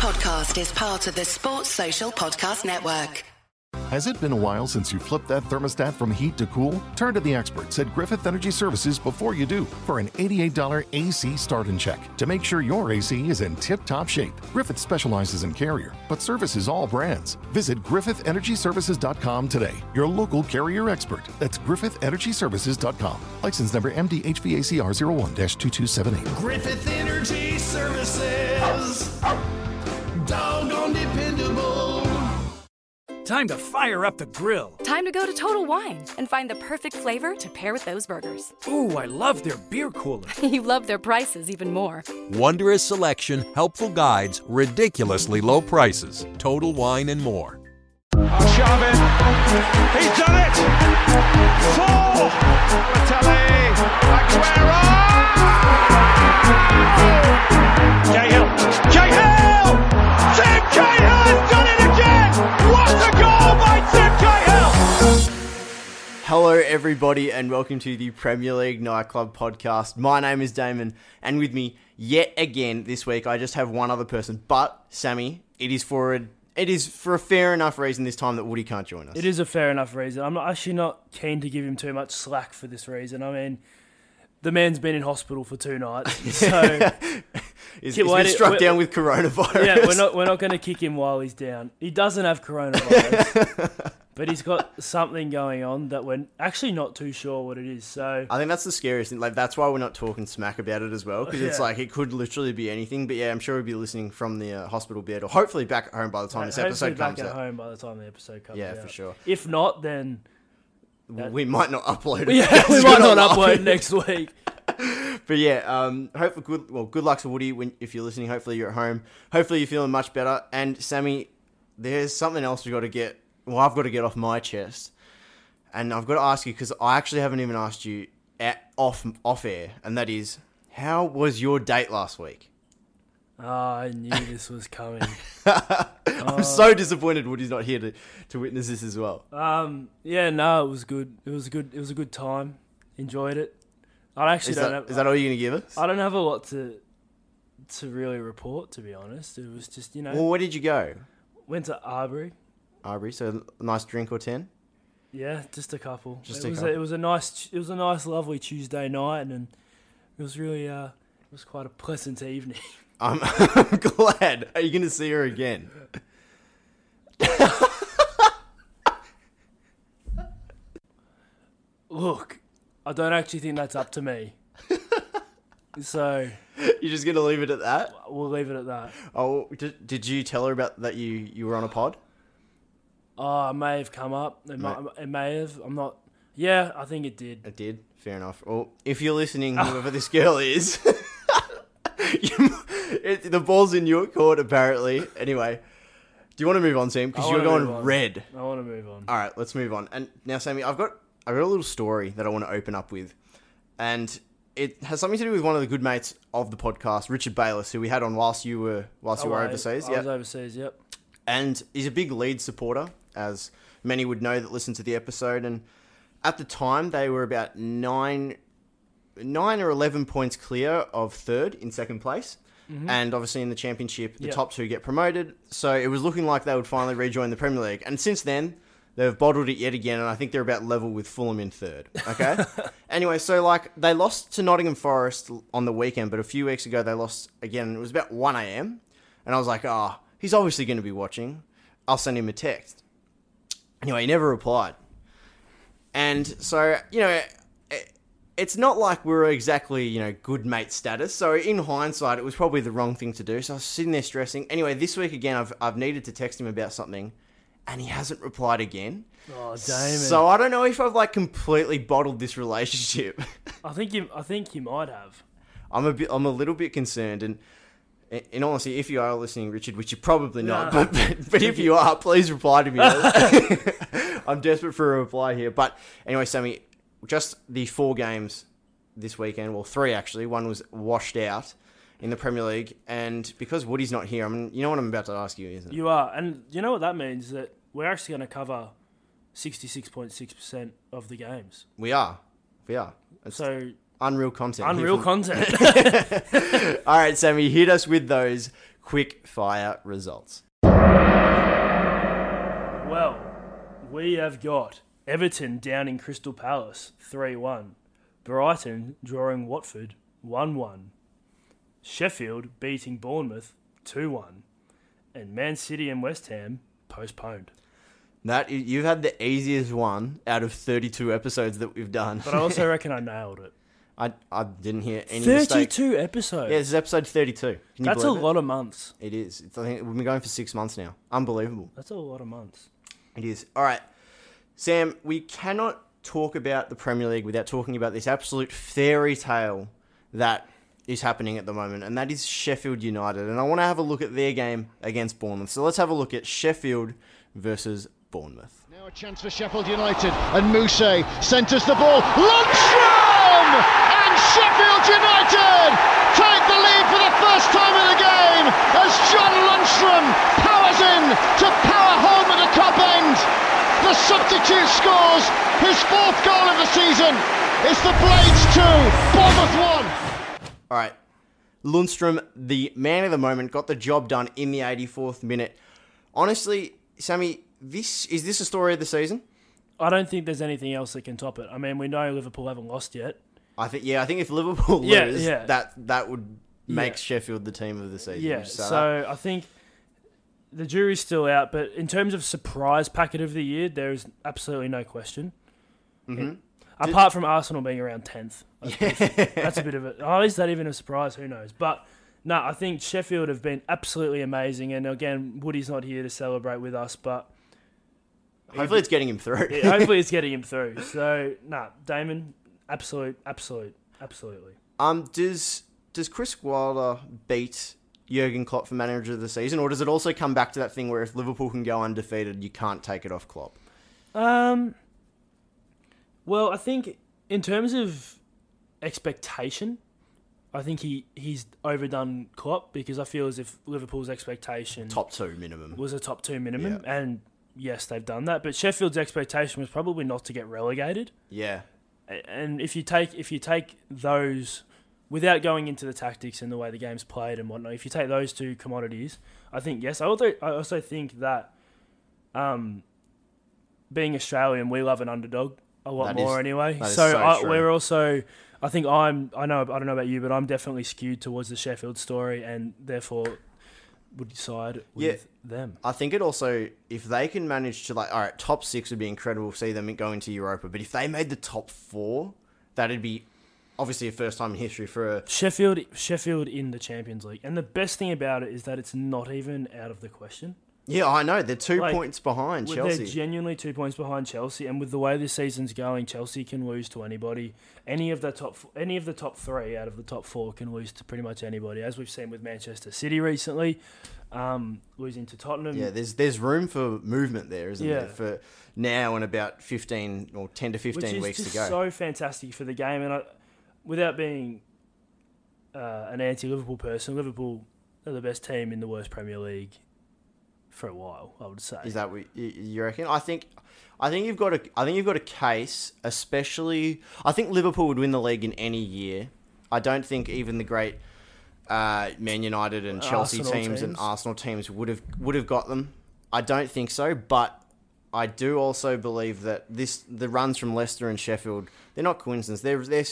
podcast is part of the Sports Social Podcast Network. Has it been a while since you flipped that thermostat from heat to cool? Turn to the experts at Griffith Energy Services before you do for an $88 AC start and check to make sure your AC is in tip-top shape. Griffith specializes in Carrier, but services all brands. Visit GriffithEnergyServices.com today. Your local Carrier expert. That's GriffithEnergyServices.com. License number MDHVACR01-2278. Griffith Energy Services. Doggone dependable. Time to fire up the grill. Time to go to Total Wine and find the perfect flavor to pair with those burgers. Ooh, I love their beer cooler. You love their prices even more. Wondrous selection, helpful guides, ridiculously low prices. Total Wine and more. Xavi, he's done it! Four! Batelli, Aguero! Cahill! Cahill! Tim Cahill has done it! What a goal by Tim Cahill! Hello everybody and welcome to the Premier League Nightclub podcast. My name is Damon and with me yet again this week I just have one other person, but Sammy, it is for a fair enough reason this time that Woody can't join us. It is a fair enough reason. I'm not keen to give him too much slack for this reason. I mean, the man's been in hospital for 2 nights, so... He's been struck down with coronavirus. Yeah, we're not going to kick him while he's down. He doesn't have coronavirus, but he's got something going on that we're actually not too sure what it is. So I think that's the scariest thing. Like, that's why we're not talking smack about it as well, because it's like it could literally be anything. But yeah, I'm sure we'll be listening from the hospital bed, or hopefully back at home by the time this episode comes out. Yeah, for sure. If not, then... we might not upload it. Yeah, we might not upload next week. But yeah, hopefully good luck to Woody if you're listening. Hopefully you're at home. Hopefully you're feeling much better. And Sammy, there's something else I've got to get off my chest. And I've got to ask you, because I actually haven't even asked you off air, and that is, how was your date last week? Oh, I knew this was coming. I'm so disappointed Woody's not here to witness this as well. It was good. It was a good time. Enjoyed it. Is that all you're going to give us? I don't have a lot to really report, to be honest. It was just, you know... Well, where did you go? Went to Arbury. Arbury, so a nice drink or 10? Yeah, just a couple. It was a nice, lovely Tuesday night, and it was really... it was quite a pleasant evening. I'm glad. Are you going to see her again? Look... I don't actually think that's up to me. So... You're just going to leave it at that? We'll leave it at that. Oh, did you tell her about that you were on a pod? Oh, it may have come up. It may have. I'm not... Yeah, I think it did. It did? Fair enough. Well, if you're listening, whoever this girl is, the ball's in your court, apparently. Anyway... Do you want to move on, Sam? Because you're going red. I want to move on. All right, let's move on. And now, Sammy, I've got a little story that I want to open up with, and it has something to do with one of the good mates of the podcast, Richard Bayliss, who we had on whilst you were overseas. I was overseas, yep. And he's a big Leeds supporter, as many would know that listened to the episode. And at the time, they were about 9 or 11 points clear of third in second place. Mm-hmm. And obviously in the championship, the top two get promoted. So it was looking like they would finally rejoin the Premier League. And since then... They've bottled it yet again, and I think they're about level with Fulham in third, okay? Anyway, so, they lost to Nottingham Forest on the weekend, but a few weeks ago they lost again, and it was about 1 a.m, and I was like, he's obviously going to be watching. I'll send him a text. Anyway, he never replied. And so, you know, it's not like we're exactly, you know, good mate status, so in hindsight, it was probably the wrong thing to do, so I was sitting there stressing. Anyway, this week again, I've needed to text him about something, and he hasn't replied again. Oh, Damon. So I don't know if I've completely bottled this relationship. I think you might have. I'm a little bit concerned, and in honesty, if you are listening, Richard, which you're probably not, but if you are, please reply to me. I'm desperate for a reply here. But anyway, Sammy, just the 4 games this weekend, well, 3 actually. One was washed out in the Premier League, and because Woody's not here, I mean, you know what I'm about to ask you, isn't it? You are, and you know what that means, that we're actually going to cover 66.6% of the games. We are. It's so... Unreal content. All right, Sammy, hit us with those quick fire results. Well, we have got Everton down in Crystal Palace 3-1. Brighton drawing Watford 1-1. Sheffield beating Bournemouth 2-1. And Man City and West Ham postponed. That you've had the easiest one out of 32 episodes that we've done. But I also reckon I nailed it. I didn't hear any 32 mistake. 32 episodes? Yeah, this is episode 32. That's a lot of months. It is. I think we've been going for 6 months now. Unbelievable. That's a lot of months. It is. All right. Sam, we cannot talk about the Premier League without talking about this absolute fairy tale that is happening at the moment, and that is Sheffield United. And I want to have a look at their game against Bournemouth. So let's have a look at Sheffield versus Bournemouth. Now a chance for Sheffield United, and Moussé centres the ball. Lundstrom! And Sheffield United take the lead for the first time in the game as John Lundstrom powers in to power home at the top end. The substitute scores his fourth goal of the season. It's the Blades 2, Bournemouth 1. All right, Lundstrom, the man of the moment, got the job done in the 84th minute. Honestly, Sammy, is this a story of the season? I don't think there's anything else that can top it. I mean, we know Liverpool haven't lost yet. I think if Liverpool lose, that would make Sheffield the team of the season. Yeah, so I think the jury's still out, but in terms of surprise packet of the year, there is absolutely no question. Mm-hmm. Apart from Arsenal being around 10th. That's a bit of a... Oh, is that even a surprise? Who knows? But... No, I think Sheffield have been absolutely amazing. And again, Woody's not here to celebrate with us, but... Hopefully it's getting him through. So, Damon, absolutely. Does Chris Wilder beat Jurgen Klopp for manager of the season? Or does it also come back to that thing where if Liverpool can go undefeated, you can't take it off Klopp? Well, I think in terms of expectation... I think he's overdone Klopp because I feel as if Liverpool's expectation... Top two minimum. Yeah. And yes, they've done that. But Sheffield's expectation was probably not to get relegated. Yeah. And if you take those, without going into the tactics and the way the game's played and whatnot, if you take those two commodities, I think, yes. I also think that being Australian, we love an underdog a lot more anyway. So we're also... I don't know about you, but I'm definitely skewed towards the Sheffield story and therefore would side with them. I think it also, if they can manage to top six would be incredible, see them go into Europa. But if they made the top four, that'd be obviously a first time in history for a... Sheffield in the Champions League. And the best thing about it is that it's not even out of the question. Yeah, I know. They're 2 points behind Chelsea. They're genuinely 2 points behind Chelsea, and with the way this season's going, Chelsea can lose to anybody. Any of the top three out of the top four can lose to pretty much anybody, as we've seen with Manchester City recently, losing to Tottenham. Yeah, there's room for movement there, isn't there? For now and about 15 or 10 to 15 weeks to go. Which is just so fantastic for the game, and without being an anti-Liverpool person, Liverpool are the best team in the worst Premier League. For a while, I would say. Is that what you reckon? I think you've got a case, especially. I think Liverpool would win the league in any year. I don't think even the great Man United and Chelsea teams and Arsenal teams would have got them. I don't think so, but I do also believe that the runs from Leicester and Sheffield, they're not coincidence.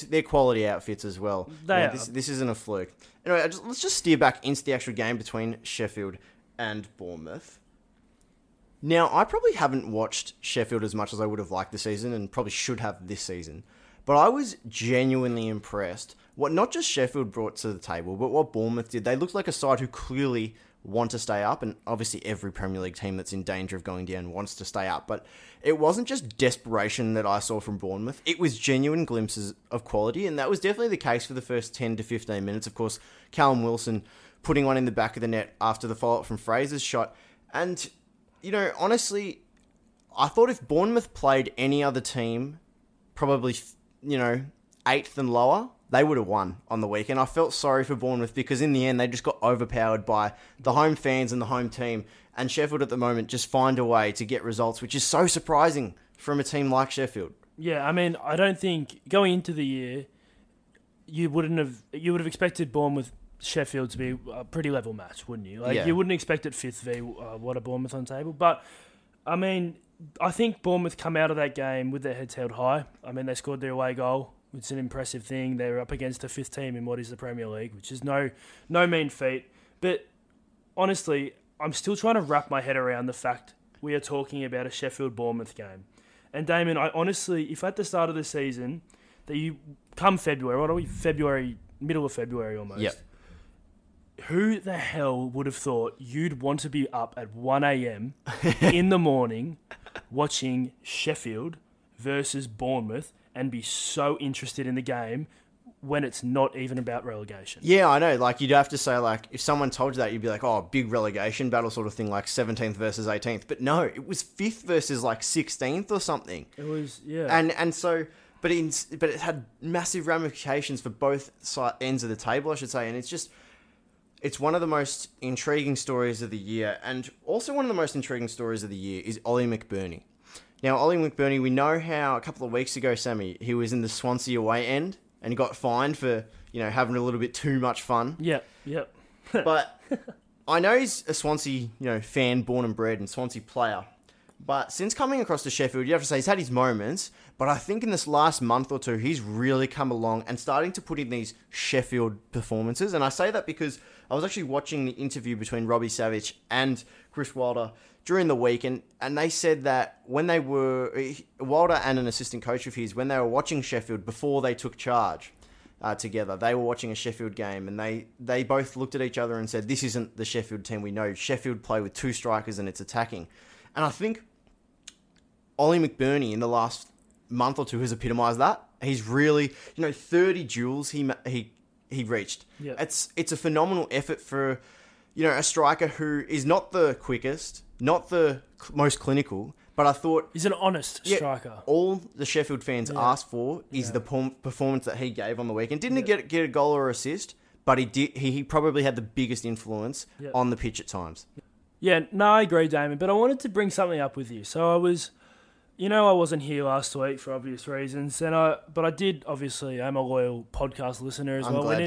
They're quality outfits as well. They are. This isn't a fluke. Anyway, let's just steer back into the actual game between Sheffield and Bournemouth. Now, I probably haven't watched Sheffield as much as I would have liked this season and probably should have this season, but I was genuinely impressed what not just Sheffield brought to the table, but what Bournemouth did. They looked like a side who clearly want to stay up, and obviously every Premier League team that's in danger of going down wants to stay up, but it wasn't just desperation that I saw from Bournemouth. It was genuine glimpses of quality, and that was definitely the case for the first 10 to 15 minutes. Of course, Callum Wilson putting one in the back of the net after the follow-up from Fraser's shot. And, honestly, I thought if Bournemouth played any other team, probably, 8th and lower, they would have won on the weekend. I felt sorry for Bournemouth because in the end they just got overpowered by the home fans and the home team. And Sheffield at the moment just find a way to get results, which is so surprising from a team like Sheffield. Yeah, I don't think going into the year, you would have expected Bournemouth Sheffield to be a pretty level match, wouldn't you? Like, yeah. You wouldn't expect it 5th v what a Bournemouth on table. But, I mean, I think Bournemouth come out of that game with their heads held high. I mean, they scored their away goal. It's an impressive thing. They're up against the 5th team in what is the Premier League, which is no mean feat. But, honestly, I'm still trying to wrap my head around the fact we are talking about a Sheffield-Bournemouth game. And, Damon, I honestly, if at the start of the season, that you come February, what are we, middle of February almost. Yep. Who the hell would have thought you'd want to be up at 1 a.m. in the morning watching Sheffield versus Bournemouth and be so interested in the game when it's not even about relegation? Yeah, I know. Like, you'd have to say, like, if someone told you that, you'd be like, oh, big relegation battle sort of thing, like 17th versus 18th. But no, it was 5th versus, like, 16th or something. It was, yeah. And so... But it had massive ramifications for both ends of the table, I should say. And it's just, it's one of the most intriguing stories of the year. And also one of the most intriguing stories of the year is Ollie McBurnie. Now, Ollie McBurnie, we know how a couple of weeks ago, Sammy, he was in the Swansea away end and got fined for, you know, having a little bit too much fun. Yep. But I know he's a Swansea, you know, fan, born and bred, and Swansea player. But since coming across to Sheffield, you have to say he's had his moments, but I think in this last month or two, he's really come along and starting to put in these Sheffield performances. And I say that because I was actually watching the interview between Robbie Savage and Chris Wilder during the week, and they said that when they were, Wilder and an assistant coach of his, when they were watching Sheffield before they took charge together, they were watching a Sheffield game, and they both looked at each other and said, this isn't the Sheffield team we know. Sheffield play with two strikers and it's attacking. And I think Ollie McBurnie in the last month or two has epitomised that. He's really, 30 duels he reached. Yeah. It's a phenomenal effort for, a striker who is not the quickest, not the most clinical, but I thought... He's an honest striker. All the Sheffield fans asked for is the performance that he gave on the weekend. Didn't he get a goal or assist, but he did. He probably had the biggest influence on the pitch at times. Yeah, no, I agree, Damon, but I wanted to bring something up with you. So I was... I wasn't here last week for obvious reasons, but I did, obviously, I'm a loyal podcast listener as well. We need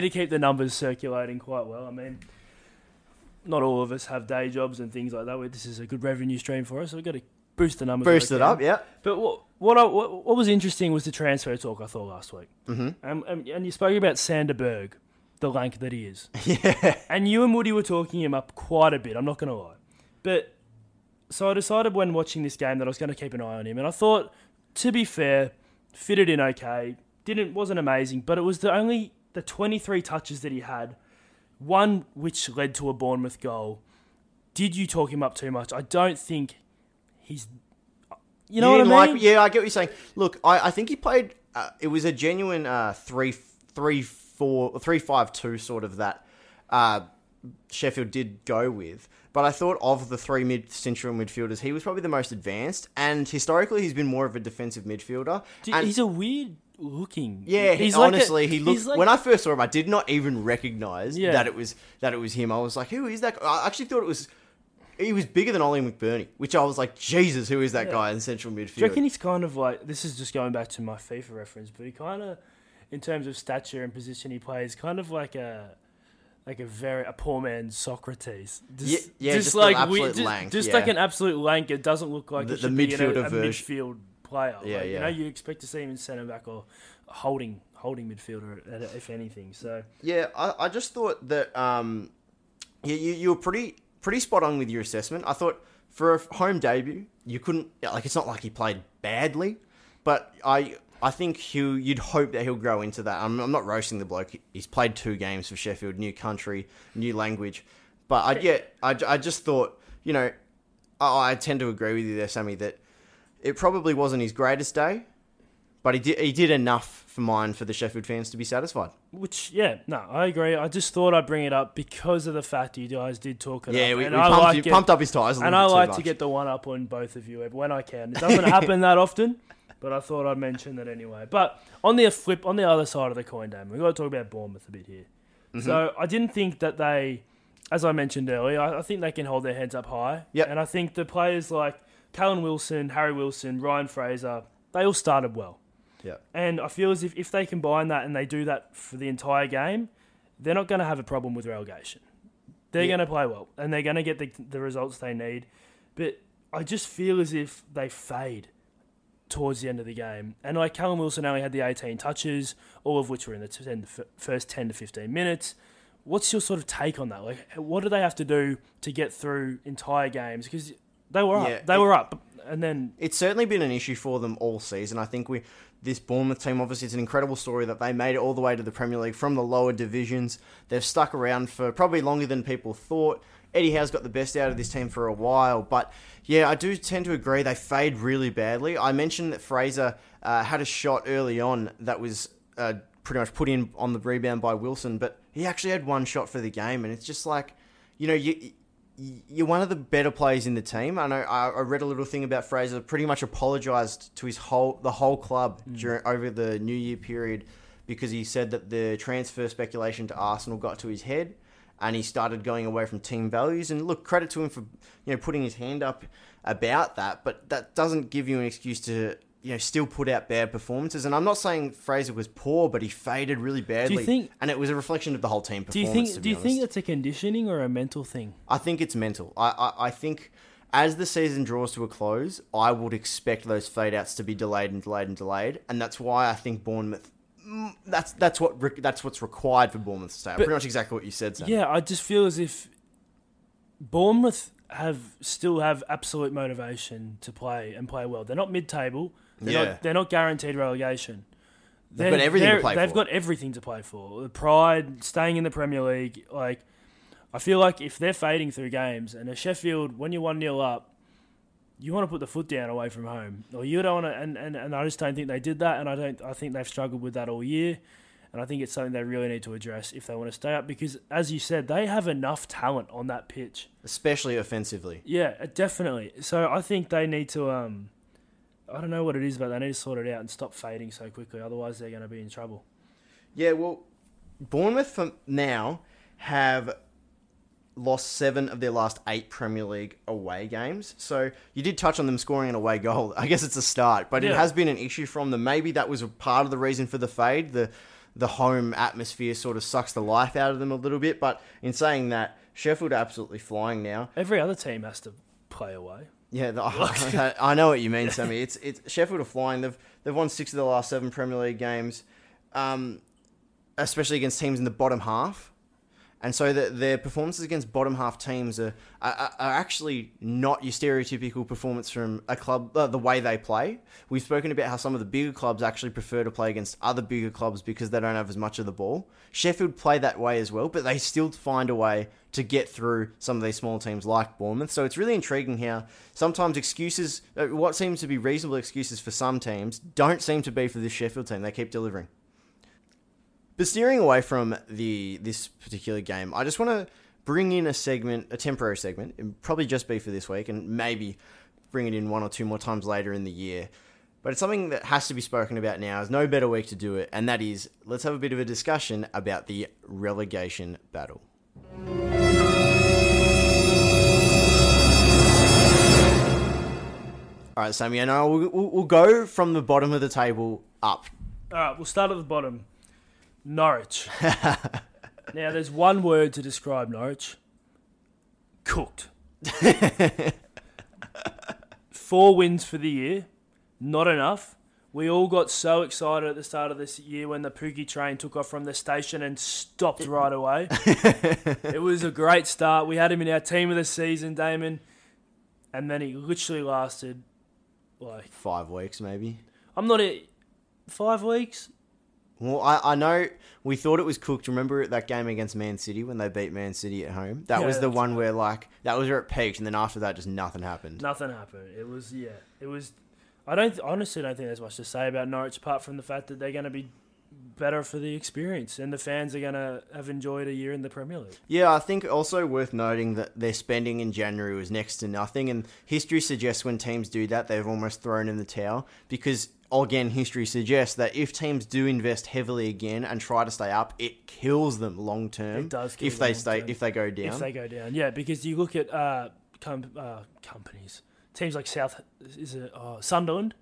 to keep the numbers circulating quite well. I mean, not all of us have day jobs and things like that. This is a good revenue stream for us, so we've got to boost the numbers. Boost it up, yeah. But what was interesting was the transfer talk, I thought, last week. Mm-hmm. And you spoke about Sander Berge, the lank that he is. Yeah. And you and Woody were talking him up quite a bit, I'm not going to lie. So I decided when watching this game that I was going to keep an eye on him. And I thought, to be fair, fitted in okay. Wasn't amazing, but it was the 23 touches that he had, one which led to a Bournemouth goal. Did you talk him up too much? I don't think he's... You know what I mean? Yeah, I get what you're saying. Look, I think he played... it was a genuine 3-4-3-5-2 sort of that Sheffield did go with. But I thought of the three central midfielders, he was probably the most advanced. And historically, he's been more of a defensive midfielder. Dude, he's a weird looking. Yeah, when I first saw him, I did not even recognize that it was him. I was like, who is that? I actually thought he was bigger than Ollie McBurnie, which I was like, Jesus, who is that guy in central midfield? Do you reckon he's kind of like, this is just going back to my FIFA reference, but he kind of, in terms of stature and position he plays, kind of like a... Like a poor man's Socrates. Just like an absolute lank. Just like an absolute lank. It doesn't look like the midfielder version. A midfield player. Yeah, like, yeah. You expect to see him in centre back or holding midfielder, if anything. So yeah, I just thought that you were pretty spot on with your assessment. I thought for a home debut, you couldn't it's not like he played badly, but I think you'd hope that he'll grow into that. I'm not roasting the bloke. He's played 2 games for Sheffield, new country, new language. But I just thought, I tend to agree with you there, Sammy, that it probably wasn't his greatest day, but he did enough for mine for the Sheffield fans to be satisfied. Which, I agree. I just thought I'd bring it up because of the fact you guys did talk about it. Yeah, we pumped up his tyres a little bit too much. And I like to get the one up on both of you when I can. It doesn't happen that often. But I thought I'd mention that anyway. But on the other side of the coin, Damon, we've got to talk about Bournemouth a bit here. Mm-hmm. So I didn't think that they, as I mentioned earlier, I think they can hold their heads up high. Yep. And I think the players like Callum Wilson, Harry Wilson, Ryan Fraser, they all started well. Yeah. And I feel as if they combine that and they do that for the entire game, they're not going to have a problem with relegation. They're going to play well, and they're going to get the results they need. But I just feel as if they fade towards the end of the game. And like Callum Wilson only had the 18 touches, all of which were in the first 10 to 15 minutes. What's your sort of take on that? Like, what do they have to do to get through entire games? Because they were up. And then it's certainly been an issue for them all season. I think this Bournemouth team, obviously, it's an incredible story that they made it all the way to the Premier League from the lower divisions. They've stuck around for probably longer than people thought. Eddie Howe's got the best out of this team for a while. But, yeah, I do tend to agree they fade really badly. I mentioned that Fraser had a shot early on that was pretty much put in on the rebound by Wilson, but he actually had one shot for the game. And it's just like, you know, you're one of the better players in the team. I know I read a little thing about Fraser pretty much apologised to the whole club over the New Year period because he said that the transfer speculation to Arsenal got to his head and he started going away from team values. And look, credit to him for putting his hand up about that, but that doesn't give you an excuse to still put out bad performances. And I'm not saying Fraser was poor, but he faded really badly. And it was a reflection of the whole team performance, Do you think that's a conditioning or a mental thing? I think it's mental. I think as the season draws to a close, I would expect those fade-outs to be delayed. And that's why I think Bournemouth... That's what's required for Bournemouth to stay. But pretty much exactly what you said, Sam. Yeah, I just feel as if Bournemouth still have absolute motivation to play and play well. They're not mid-table. They're not guaranteed relegation. They've got everything to play for. The pride, staying in the Premier League. Like, I feel like if they're fading through games, and a Sheffield, when you're 1-0 up, you want to put the foot down away from home, or you don't want to. And I just don't think they did that. And I think they've struggled with that all year. And I think it's something they really need to address if they want to stay up, because, as you said, they have enough talent on that pitch, especially offensively. Yeah, definitely. So I think they need to. I don't know what it is, but they need to sort it out and stop fading so quickly. Otherwise, they're going to be in trouble. Yeah, well, Bournemouth for now have lost 7 of their last 8 Premier League away games. So you did touch on them scoring an away goal. I guess it's a start, but it has been an issue from them. Maybe that was a part of the reason for the fade. The home atmosphere sort of sucks the life out of them a little bit. But in saying that, Sheffield are absolutely flying now. Every other team has to play away. Yeah, I know what you mean, Sammy. It's Sheffield are flying. They've won 6 of the last 7 Premier League games, especially against teams in the bottom half, and so their performances against bottom half teams are actually not your stereotypical performance from a club. The way they play, we've spoken about how some of the bigger clubs actually prefer to play against other bigger clubs because they don't have as much of the ball. Sheffield play that way as well, but they still find a way to get through some of these small teams like Bournemouth. So it's really intriguing how sometimes excuses, what seems to be reasonable excuses for some teams, don't seem to be for this Sheffield team. They keep delivering. But steering away from this particular game, I just want to bring in a temporary segment. It'll probably just be for this week, and maybe bring it in 1 or 2 more times later in the year. But it's something that has to be spoken about now. There's no better week to do it, and that is, let's have a bit of a discussion about the relegation battle. All right, Sammy, and I we'll go from the bottom of the table up. All right, we'll start at the bottom. Norwich. Now, there's one word to describe Norwich. Cooked. 4 wins for the year. Not enough. We all got so excited at the start of this year when the Pookie train took off from the station and stopped right away. It was a great start. We had him in our team of the season, Damon. And then he literally lasted like 5 weeks, maybe. 5 weeks? Well, I know we thought it was cooked. Remember that game against Man City when they beat Man City at home? That was the one where, like, that was where it peaked. And then after that, just nothing happened. It was... I honestly don't think there's much to say about Norwich apart from the fact that they're going to be better for the experience and the fans are going to have enjoyed a year in the Premier League. Yeah, I think also worth noting that their spending in January was next to nothing, and history suggests when teams do that, they've almost thrown in the towel because, again, history suggests that if teams do invest heavily again and try to stay up, it kills them long term. It does kill them if they go down. Yeah, because you look at companies... Teams like Sunderland,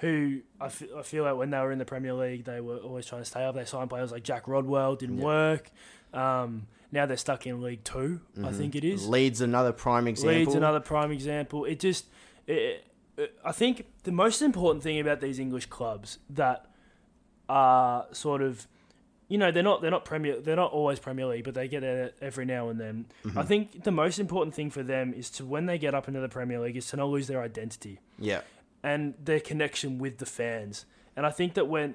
who I feel like when they were in the Premier League, they were always trying to stay up. They signed players like Jack Rodwell, didn't work. Now they're stuck in League Two, I think it is. Leeds, another prime example. I think the most important thing about these English clubs that are sort of, you know, they're not always Premier League, but they get there every now and then. Mm-hmm. I think the most important thing for them is to, when they get up into the Premier League, is to not lose their identity. Yeah. And their connection with the fans. And I think that when,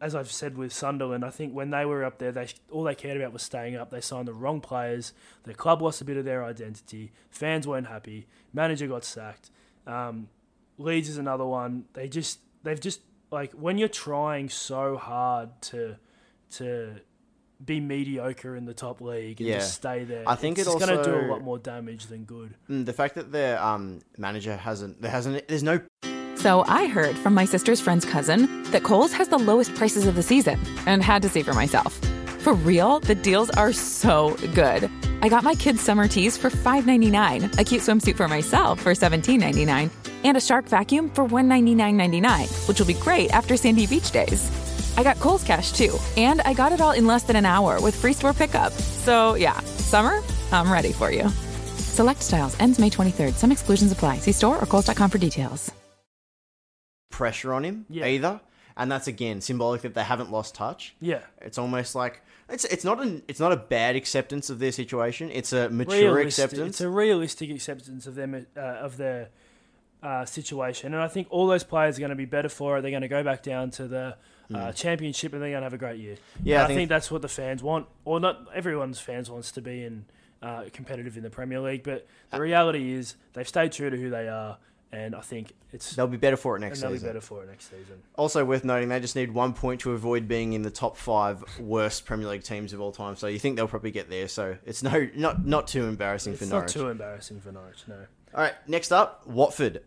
as I've said with Sunderland, I think when they were up there, all they cared about was staying up. They signed the wrong players. The club lost a bit of their identity. Fans weren't happy. Manager got sacked. Leeds is another one. They've just like, when you're trying so hard to be mediocre in the top league and just stay there, I think it's going to do a lot more damage than good. The fact that their manager there's no. So I heard from my sister's friend's cousin that Coles has the lowest prices of the season, and had to see for myself. For real, the deals are so good. I got my kids' summer tees for $5.99, a cute swimsuit for myself for $17.99, and a Shark vacuum for $199.99, which will be great after Sandy Beach days. I got Kohl's Cash, too, and I got it all in less than an hour with free store pickup. So, yeah, summer, I'm ready for you. Select styles. Ends May 23rd. Some exclusions apply. See store or kohls.com for details. Pressure on him either. And that's, again, symbolic that they haven't lost touch. Yeah. It's almost like it's not a bad acceptance of their situation. It's a mature acceptance. It's a realistic acceptance of them of their situation. And I think all those players are going to be better for it. They're going to go back down to the championship, and they're going to have a great year. Yeah, and I think that's what the fans want. Or not everyone's fans wants to be in competitive in the Premier League. But the reality is they've stayed true to who they are. And I think they'll be better for it next season. Also worth noting, they just need 1 point to avoid being in the top five worst Premier League teams of all time. So you think they'll probably get there. So it's not too embarrassing for Norwich. It's not too embarrassing for Norwich, no. All right, next up, Watford.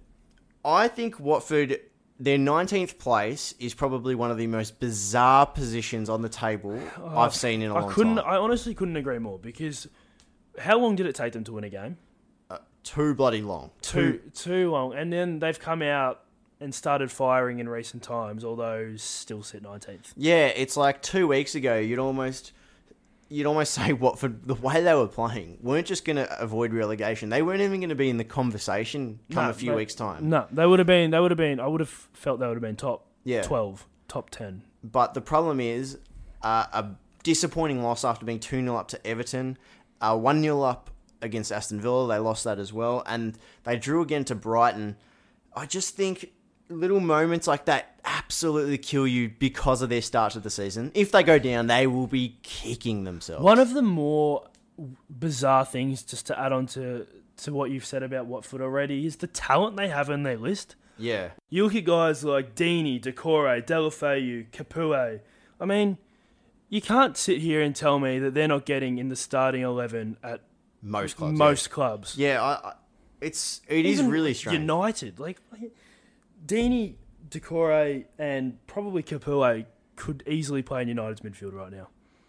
I think Watford, their 19th place is probably one of the most bizarre positions on the table I've seen in a long time. I honestly couldn't agree more, because how long did it take them to win a game? Too bloody long. Too long. And then they've come out and started firing in recent times, although still sit 19th. Yeah, it's like 2 weeks ago, you'd almost say Watford, the way they were playing, weren't just going to avoid relegation. They weren't even going to be in the conversation a few weeks' time. No, I would have felt they would have been top 12, top 10. But the problem is a disappointing loss after being 2-0 up to Everton, 1-0 up against Aston Villa. They lost that as well. And they drew again to Brighton. I just think little moments like that absolutely kill you because of their start to the season. If they go down, they will be kicking themselves. One of the more bizarre things, just to add on to what you've said about Watford already, is the talent they have on their list. Yeah. You look at guys like Deeney, Decore, Delafeu, Kapue. I mean, you can't sit here and tell me that they're not getting in the starting 11 at most clubs. Yeah, it is really strange. United, like Deeney, Decore, and probably Kapua could easily play in United's midfield right now.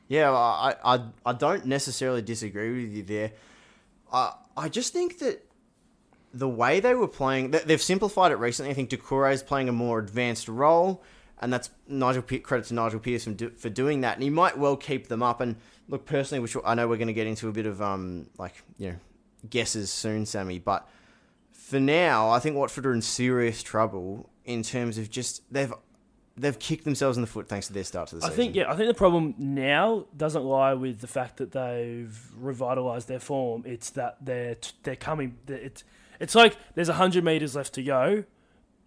Yeah, I don't necessarily disagree with you there. I just think that the way they were playing, they've simplified it recently. I think Decore is playing a more advanced role, and that's credit to Nigel Pearson for doing that. And he might well keep them up. And look, personally, which I know we're going to get into a bit of guesses soon, Sammy. But for now, I think Watford are in serious trouble in terms of just they've kicked themselves in the foot thanks to their start to the season. I think the problem now doesn't lie with the fact that they've revitalised their form. It's that they're coming. It's like there's 100 metres left to go,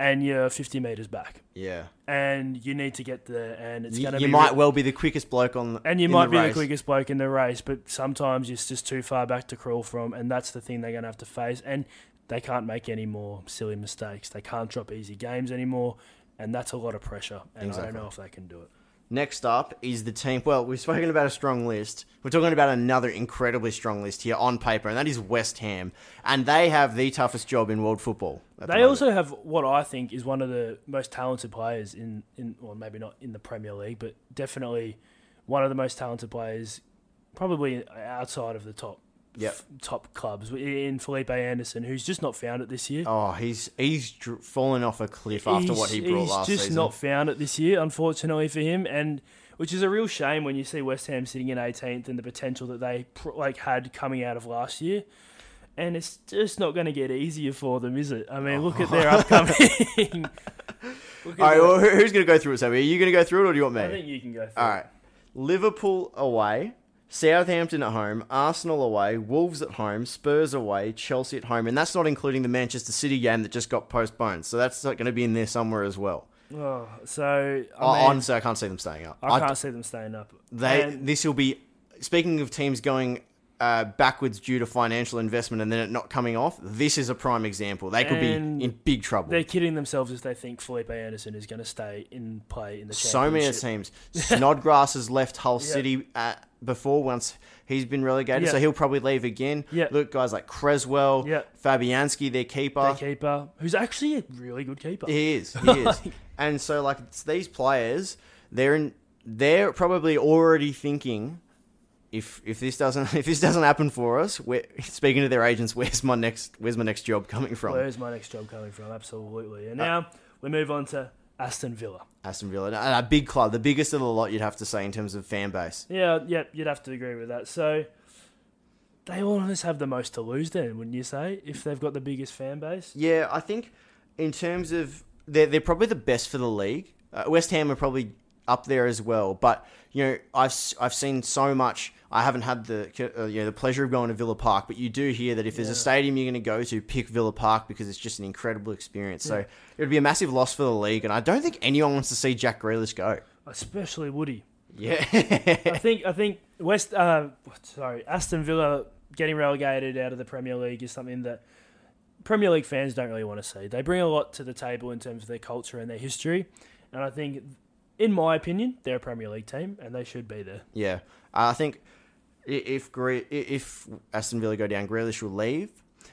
and you're 50 metres back. Yeah. And you need to get there, and it's going to be... You might well be the quickest bloke on the race. And you might be the quickest bloke in the race, but sometimes it's just too far back to crawl from, and that's the thing they're going to have to face. And they can't make any more silly mistakes. They can't drop easy games anymore, and that's a lot of pressure, and exactly. I don't know if they can do it. Next up is the team... Well, we've spoken about a strong list. We're talking about another incredibly strong list here on paper, and that is West Ham. And they have the toughest job in world football. They also have what I think is one of the most talented players in or maybe not in the Premier League, but definitely one of the most talented players probably outside of the top top clubs in Felipe Anderson, who's just not found it this year. Oh, he's fallen off a cliff after what he brought last season. He's just not found it this year, unfortunately for him, and which is a real shame when you see West Ham sitting in 18th and the potential that they had coming out of last year. And it's just not going to get easier for them, is it? I mean, look at their upcoming. All right, well, who's going to go through it, Sammy? Are you going to go through it or do you want me? I think you can go through it. All right. Liverpool away, Southampton at home, Arsenal away, Wolves at home, Spurs away, Chelsea at home. And that's not including the Manchester City game that just got postponed. So that's not going to be in there somewhere as well. Oh, so I mean, honestly, I can't see them staying up. I can't see them staying up. This will be... Speaking of teams going... backwards due to financial investment and then it not coming off, this is a prime example. They could be in big trouble. They're kidding themselves if they think Felipe Anderson is going to stay in play in the championship. So many teams. Snodgrass has left Hull City before once he's been relegated, so he'll probably leave again. Look, guys like Creswell, Fabianski, their keeper, who's actually a really good keeper. He is. And so like it's these players, they're probably already thinking... If this doesn't happen for us, speaking to their agents, where's my next job coming from? Absolutely. And now we move on to Aston Villa. A big club, the biggest of the lot, you'd have to say in terms of fan base. Yeah, you'd have to agree with that. So they almost have the most to lose, then, wouldn't you say? If they've got the biggest fan base. Yeah, I think in terms of they're probably the best for the league. West Ham are probably up there as well, but you know I've seen so much. I haven't had the pleasure of going to Villa Park, but you do hear that if there's a stadium you're going to go to, pick Villa Park because it's just an incredible experience. So it would be a massive loss for the league, and I don't think anyone wants to see Jack Grealish go, especially Woody. Yeah, I think Aston Villa getting relegated out of the Premier League is something that Premier League fans don't really want to see. They bring a lot to the table in terms of their culture and their history, and I think. In my opinion, they're a Premier League team, and they should be there. Yeah. I think if Aston Villa go down, Grealish will leave.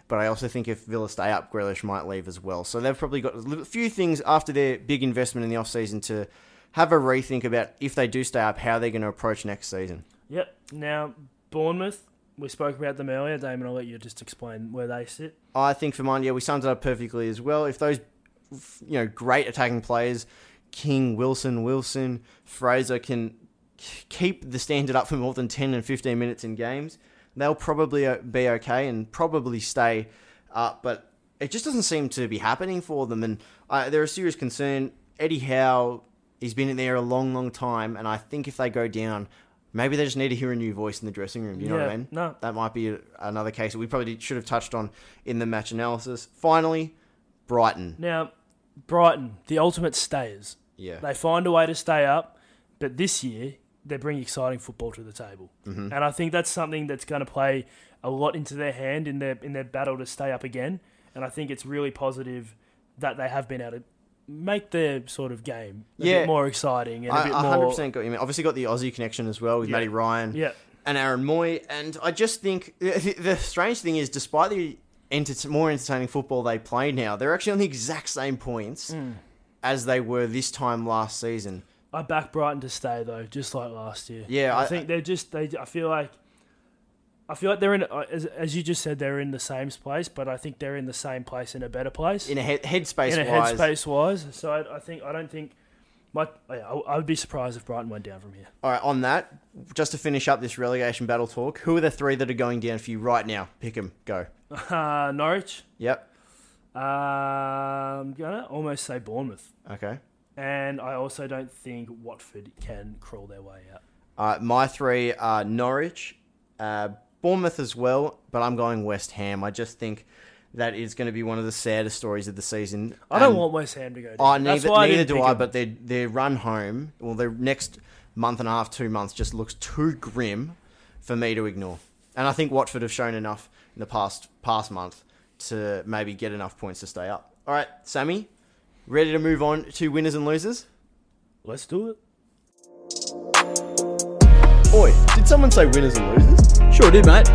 But I also think if Villa stay up, Grealish might leave as well. So they've probably got a few things after their big investment in the offseason to have a rethink about if they do stay up, how they're going to approach next season. Yep. Now, Bournemouth, we spoke about them earlier. Damon, I'll let you just explain where they sit. I think for mine, we summed it up perfectly as well. If those great attacking players... King, Wilson, Fraser can keep the standard up for more than 10 and 15 minutes in games. They'll probably be okay and probably stay up, but it just doesn't seem to be happening for them. And they're a serious concern. Eddie Howe, he's been in there a long, long time, and I think if they go down, maybe they just need to hear a new voice in the dressing room. You know what I mean? No. That might be another case that we probably should have touched on in the match analysis. Finally, Brighton. Now, Brighton, the ultimate stayers. Yeah. They find a way to stay up, but this year they bring exciting football to the table. Mm-hmm. And I think that's something that's going to play a lot into their hand in their battle to stay up again. And I think it's really positive that they have been able to make their sort of game a bit more exciting. And I 100% got you. Obviously got the Aussie connection as well with Matty Ryan and Aaron Mooy. And I just think the strange thing is despite the more entertaining football they play now, they're actually on the exact same points as they were this time last season. I back Brighton to stay though, just like last year. Yeah, I think they're just. I feel like they're in, as you just said, they're in the same place. But I think they're in the same place in a better place. In a headspace wise. So I would be surprised if Brighton went down from here. All right, on that, just to finish up this relegation battle talk, who are the three that are going down for you right now? Pick them, go. Norwich. Yep. I'm going to almost say Bournemouth. Okay. And I also don't think Watford can crawl their way out. My three are Norwich, Bournemouth as well, but I'm going West Ham. I just think that is going to be one of the saddest stories of the season. I don't want West Ham to go down. Neither do I, but their run home, well, their next month and a half, 2 months, just looks too grim for me to ignore. And I think Watford have shown enough in the past month to maybe get enough points to stay up. All right, Sammy, ready to move on to winners and losers? Let's do it. Oi, did someone say winners and losers? Sure did, mate.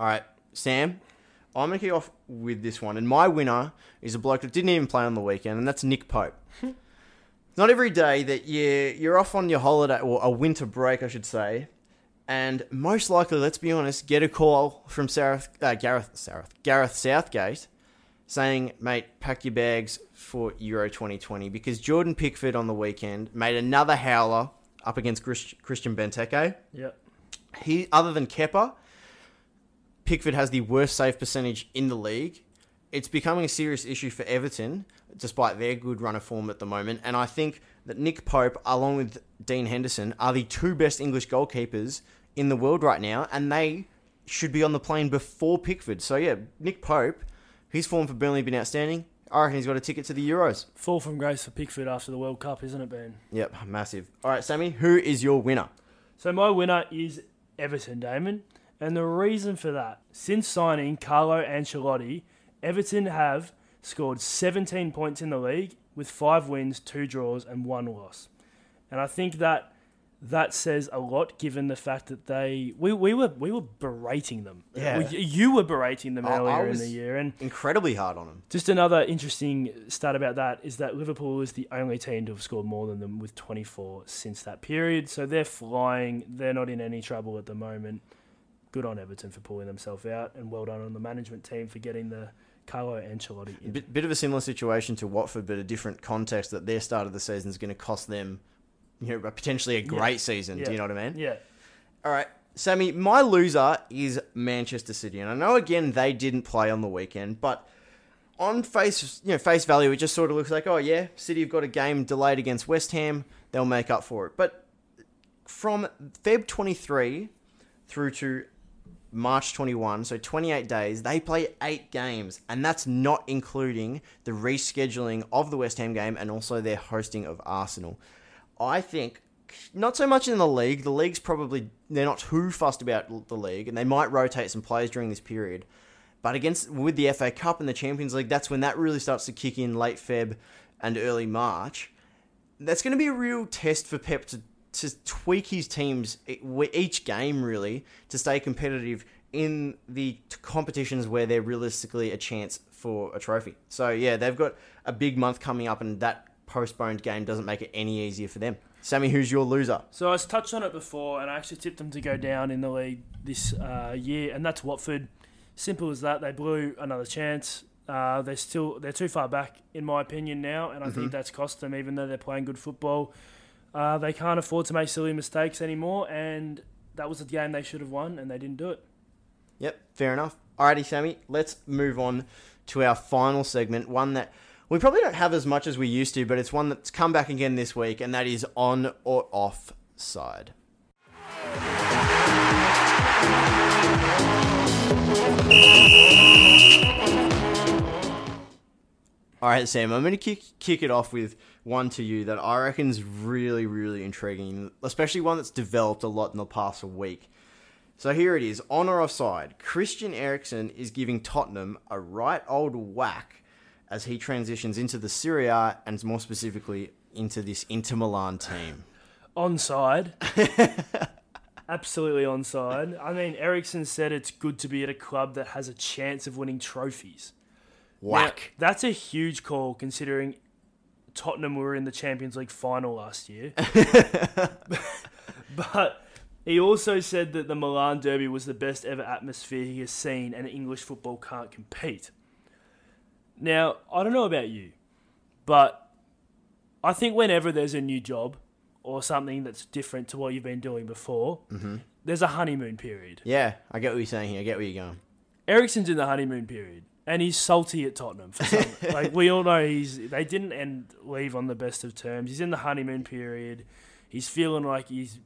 All right, Sam, I'm going to kick off with this one. And my winner is a bloke that didn't even play on the weekend, and that's Nick Pope. not every day that you're off on your holiday, or a winter break, I should say, and most likely, let's be honest, get a call from Gareth Southgate saying, mate, pack your bags for Euro 2020, because Jordan Pickford on the weekend made another howler up against Christian Benteke. Yep. He, other than Kepa, Pickford has the worst save percentage in the league. It's becoming a serious issue for Everton, despite their good run of form at the moment. And I think that Nick Pope, along with Dean Henderson, are the two best English goalkeepers in the world right now, and they should be on the plane before Pickford. So, yeah, Nick Pope, his form for Burnley has been outstanding. I reckon he's got a ticket to the Euros. Fall from grace for Pickford after the World Cup, isn't it, Ben? Yep, massive. All right, Sammy, who is your winner? So my winner is Everton, Damon. And the reason for that, since signing Carlo Ancelotti, Everton have scored 17 points in the league with 5 wins, 2 draws and 1 loss. And I think that says a lot, given the fact that we were berating them. Yeah. You were berating them earlier in the year, and incredibly hard on them. Just another interesting stat about that is that Liverpool is the only team to have scored more than them, with 24 since that period. So they're flying. They're not in any trouble at the moment. Good on Everton for pulling themselves out, and well done on the management team for getting the Carlo Ancelotti in. Bit of a similar situation to Watford, but a different context, that their start of the season is going to cost them, potentially a great season. Yeah. Do you know what I mean? Yeah. All right, Sammy, my loser is Manchester City, and I know again they didn't play on the weekend, but on face value, it just sort of looks like, oh yeah, City have got a game delayed against West Ham, they'll make up for it. But from Feb 23 through to March 21, so 28 days, they play 8 games, and that's not including the rescheduling of the West Ham game and also their hosting of Arsenal. I think, not so much in the league, the league's probably, they're not too fussed about the league, and they might rotate some players during this period, but with the FA Cup and the Champions League, that's when that really starts to kick in, late Feb and early March. That's going to be a real test for Pep to tweak his teams each game, really, to stay competitive in the competitions where they're realistically a chance for a trophy. So, yeah, they've got a big month coming up, and that postponed game doesn't make it any easier for them. Sammy, who's your loser? So I was touched on it before, and I actually tipped them to go down in the league this year, and that's Watford. Simple as that. They blew another chance. They're too far back, in my opinion, now, and I think that's cost them, even though they're playing good football. They can't afford to make silly mistakes anymore, and that was the game they should have won, and they didn't do it. Yep, fair enough. Alrighty, Sammy, let's move on to our final segment, one that we probably don't have as much as we used to, but it's one that's come back again this week, and that is on or off side. All right, Sam, I'm going to kick it off with one to you that I reckon is really, really intriguing, especially one that's developed a lot in the past week. So here it is, on or offside. Christian Eriksen is giving Tottenham a right old whack as he transitions into the Serie A, and more specifically into this Inter Milan team. Onside. Absolutely onside. I mean, Eriksen said it's good to be at a club that has a chance of winning trophies. Whack. Now, that's a huge call, considering Tottenham were in the Champions League final last year. But he also said that the Milan derby was the best ever atmosphere he has seen, and English football can't compete. Now, I don't know about you, but I think whenever there's a new job or something that's different to what you've been doing before, there's a honeymoon period. Yeah, I get what you're saying here. I get where you're going. Eriksen's in the honeymoon period. And he's salty at Tottenham for something. Like, we all know they didn't leave on the best of terms. He's in the honeymoon period. He's feeling like he's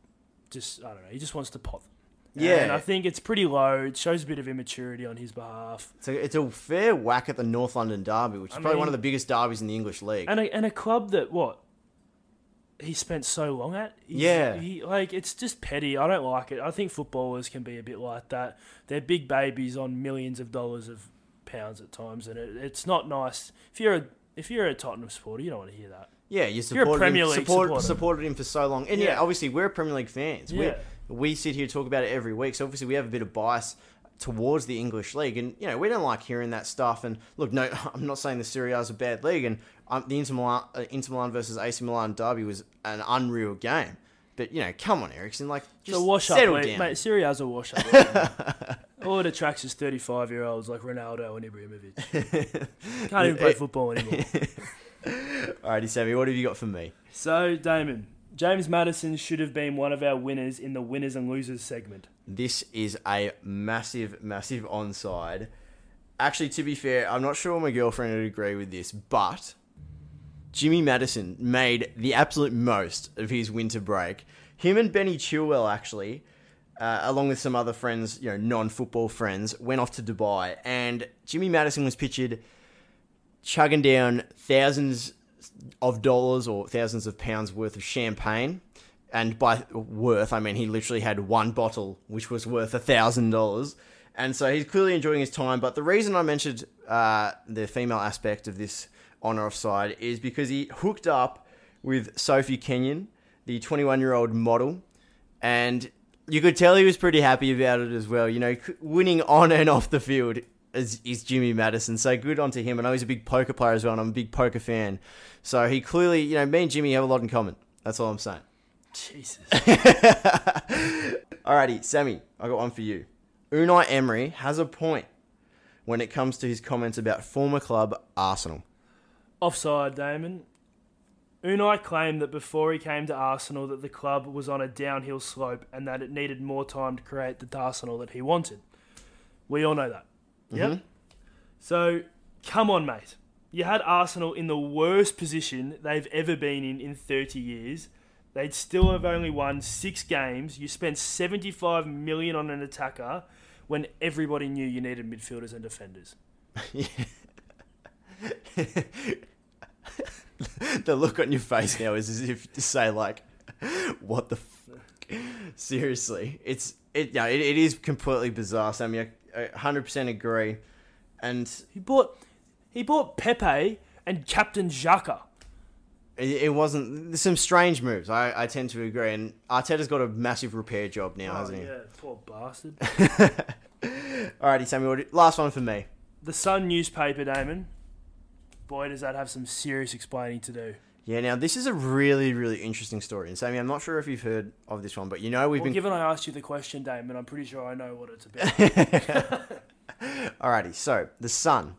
just, I don't know, he just wants to pot them. Yeah. And I think it's pretty low. It shows a bit of immaturity on his behalf. So it's a fair whack at the North London derby, which is probably one of the biggest derbies in the English league. And a club that, he spent so long at. It's just petty. I don't like it. I think footballers can be a bit like that. They're big babies on millions of dollars of pounds at times, and it's not nice. If you're a Tottenham supporter, you don't want to hear that. Yeah, you supported him for so long, and obviously we're Premier League fans. Yeah. We sit here and talk about it every week, so obviously we have a bit of bias towards the English league. And, you know, we don't like hearing that stuff. And look, no, I'm not saying the Serie A is a bad league. And the Inter Milan versus AC Milan derby was an unreal game. But, you know, come on, Eriksen, like, just settle down. Mate, Serie A's a wash-up. Right? All it attracts is 35-year-olds like Ronaldo and Ibrahimovic. Can't even play football anymore. Alrighty, Sammy, what have you got for me? So, Damon, James Maddison should have been one of our winners in the winners and losers segment. This is a massive, massive onside. Actually, to be fair, I'm not sure my girlfriend would agree with this, but Jimmy Maddison made the absolute most of his winter break. Him and Benny Chilwell, actually, along with some other friends, you know, non-football friends, went off to Dubai. And Jimmy Maddison was pictured chugging down thousands of dollars or thousands of pounds worth of champagne. And by worth, I mean he literally had one bottle, which was worth $1,000. And so he's clearly enjoying his time. But the reason I mentioned the female aspect of this on or offside is because he hooked up with Sophie Kenyon, the 21-year-old model, and you could tell he was pretty happy about it as well. You know, winning on and off the field is Jimmy Maddison, so good on to him. And I know he's a big poker player as well, and I'm a big poker fan. So he clearly, you know, me and Jimmy have a lot in common. That's all I'm saying. Jesus. Alrighty, Sammy, I got one for you. Unai Emery has a point when it comes to his comments about former club Arsenal. Offside, Damon. Unai claimed that before he came to Arsenal that the club was on a downhill slope and that it needed more time to create the Arsenal that he wanted. We all know that. Yep. Mm-hmm. So, come on, mate. You had Arsenal in the worst position they've ever been in 30 years. They'd still have only won 6 games. You spent $75 million on an attacker when everybody knew you needed midfielders and defenders. Yeah. The look on your face now is as if to say, like, what the fuck? Seriously. It is completely bizarre, Sammy. I 100% agree. And he bought Pepe and Captain Xhaka. It wasn't... There's some strange moves. I tend to agree. And Arteta's got a massive repair job now, hasn't he? Yeah, poor bastard. Alrighty, Sammy. Last one for me. The Sun newspaper, Damon. Boy, does that have some serious explaining to do. Yeah, now this is a really, really interesting story. And Sammy, I'm not sure if you've heard of this one, but you know we've been... given I asked you the question, Damon, I'm pretty sure I know what it's about. Alrighty, so, The Sun.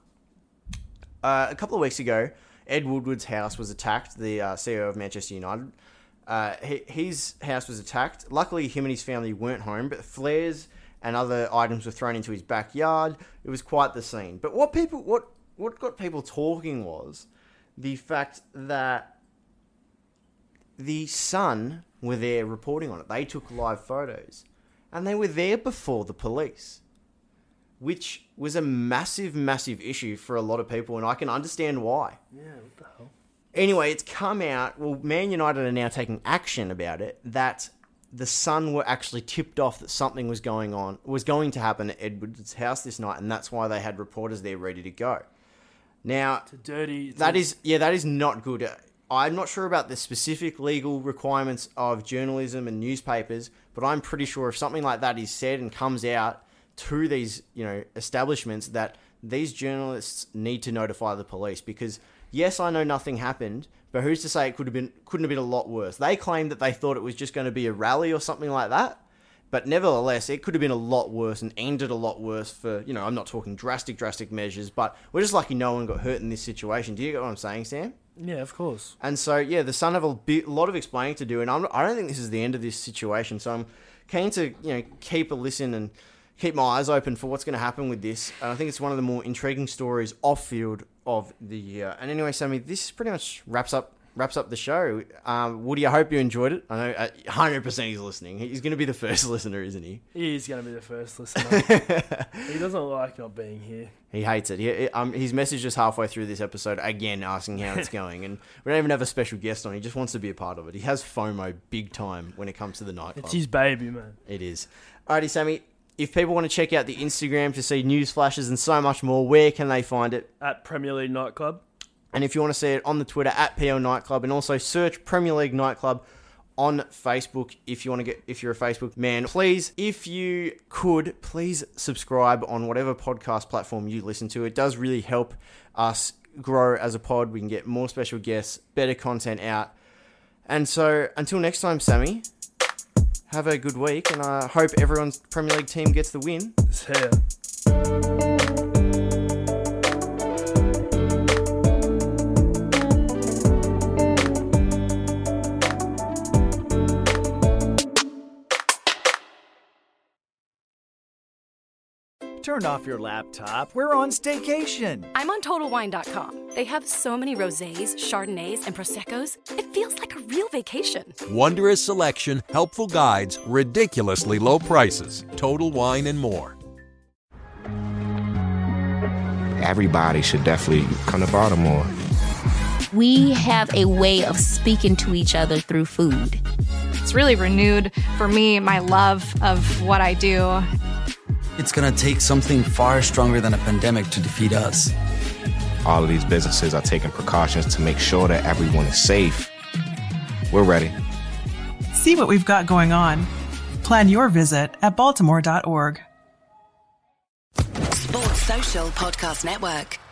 A couple of weeks ago, Ed Woodward's house was attacked, the CEO of Manchester United. His house was attacked. Luckily, him and his family weren't home, but flares and other items were thrown into his backyard. It was quite the scene. But what got people talking was the fact that The Sun were there reporting on it. They took live photos. And they were there before the police, which was a massive, massive issue for a lot of people, and I can understand why. Yeah, what the hell? Anyway, it's come out, well, Man United are now taking action about it, that The Sun were actually tipped off that something was going on, was going to happen at Edward's house this night, and that's why they had reporters there ready to go. Now, that is not good. I'm not sure about the specific legal requirements of journalism and newspapers, but I'm pretty sure if something like that is said and comes out to these, you know, establishments, that these journalists need to notify the police because, yes, I know nothing happened, but who's to say it couldn't have been a lot worse? They claimed that they thought it was just going to be a rally or something like that. But nevertheless, it could have been a lot worse and ended a lot worse for, you know, I'm not talking drastic measures, but we're just lucky no one got hurt in this situation. Do you get what I'm saying, Sam? Yeah, of course. And so, yeah, The Sun have a lot of explaining to do, and I don't think this is the end of this situation, so I'm keen to, you know, keep a listen and keep my eyes open for what's going to happen with this. And I think it's one of the more intriguing stories off-field of the year. And anyway, Sammy, this pretty much wraps up the show. Woody, I hope you enjoyed it. I know 100% he's listening. He's going to be the first listener, isn't he? He is going to be the first listener. He doesn't like not being here. He hates it. He's messaged us halfway through this episode again asking how it's going. And we don't even have a special guest on. He just wants to be a part of it. He has FOMO big time when it comes to the nightclub. It's his baby, man. It is. Alrighty, Sammy. If people want to check out the Instagram to see news flashes and so much more, where can they find it? At Premier League Nightclub. And if you want to see it on the Twitter, at PL Nightclub, and also search Premier League Nightclub on Facebook if you want to get, if you're a Facebook man. Please, if you could, please subscribe on whatever podcast platform you listen to. It does really help us grow as a pod. We can get more special guests, better content out. And so until next time, Sammy, have a good week, and I hope everyone's Premier League team gets the win. Yeah. Turn off your laptop. We're on staycation. I'm on TotalWine.com. They have so many rosés, chardonnays, and prosecco's. It feels like a real vacation. Wondrous selection, helpful guides, ridiculously low prices. Total Wine and more. Everybody should definitely come to Baltimore. We have a way of speaking to each other through food. It's really renewed, for me, my love of what I do. It's going to take something far stronger than a pandemic to defeat us. All of these businesses are taking precautions to make sure that everyone is safe. We're ready. See what we've got going on. Plan your visit at baltimore.org. Sports Social Podcast Network.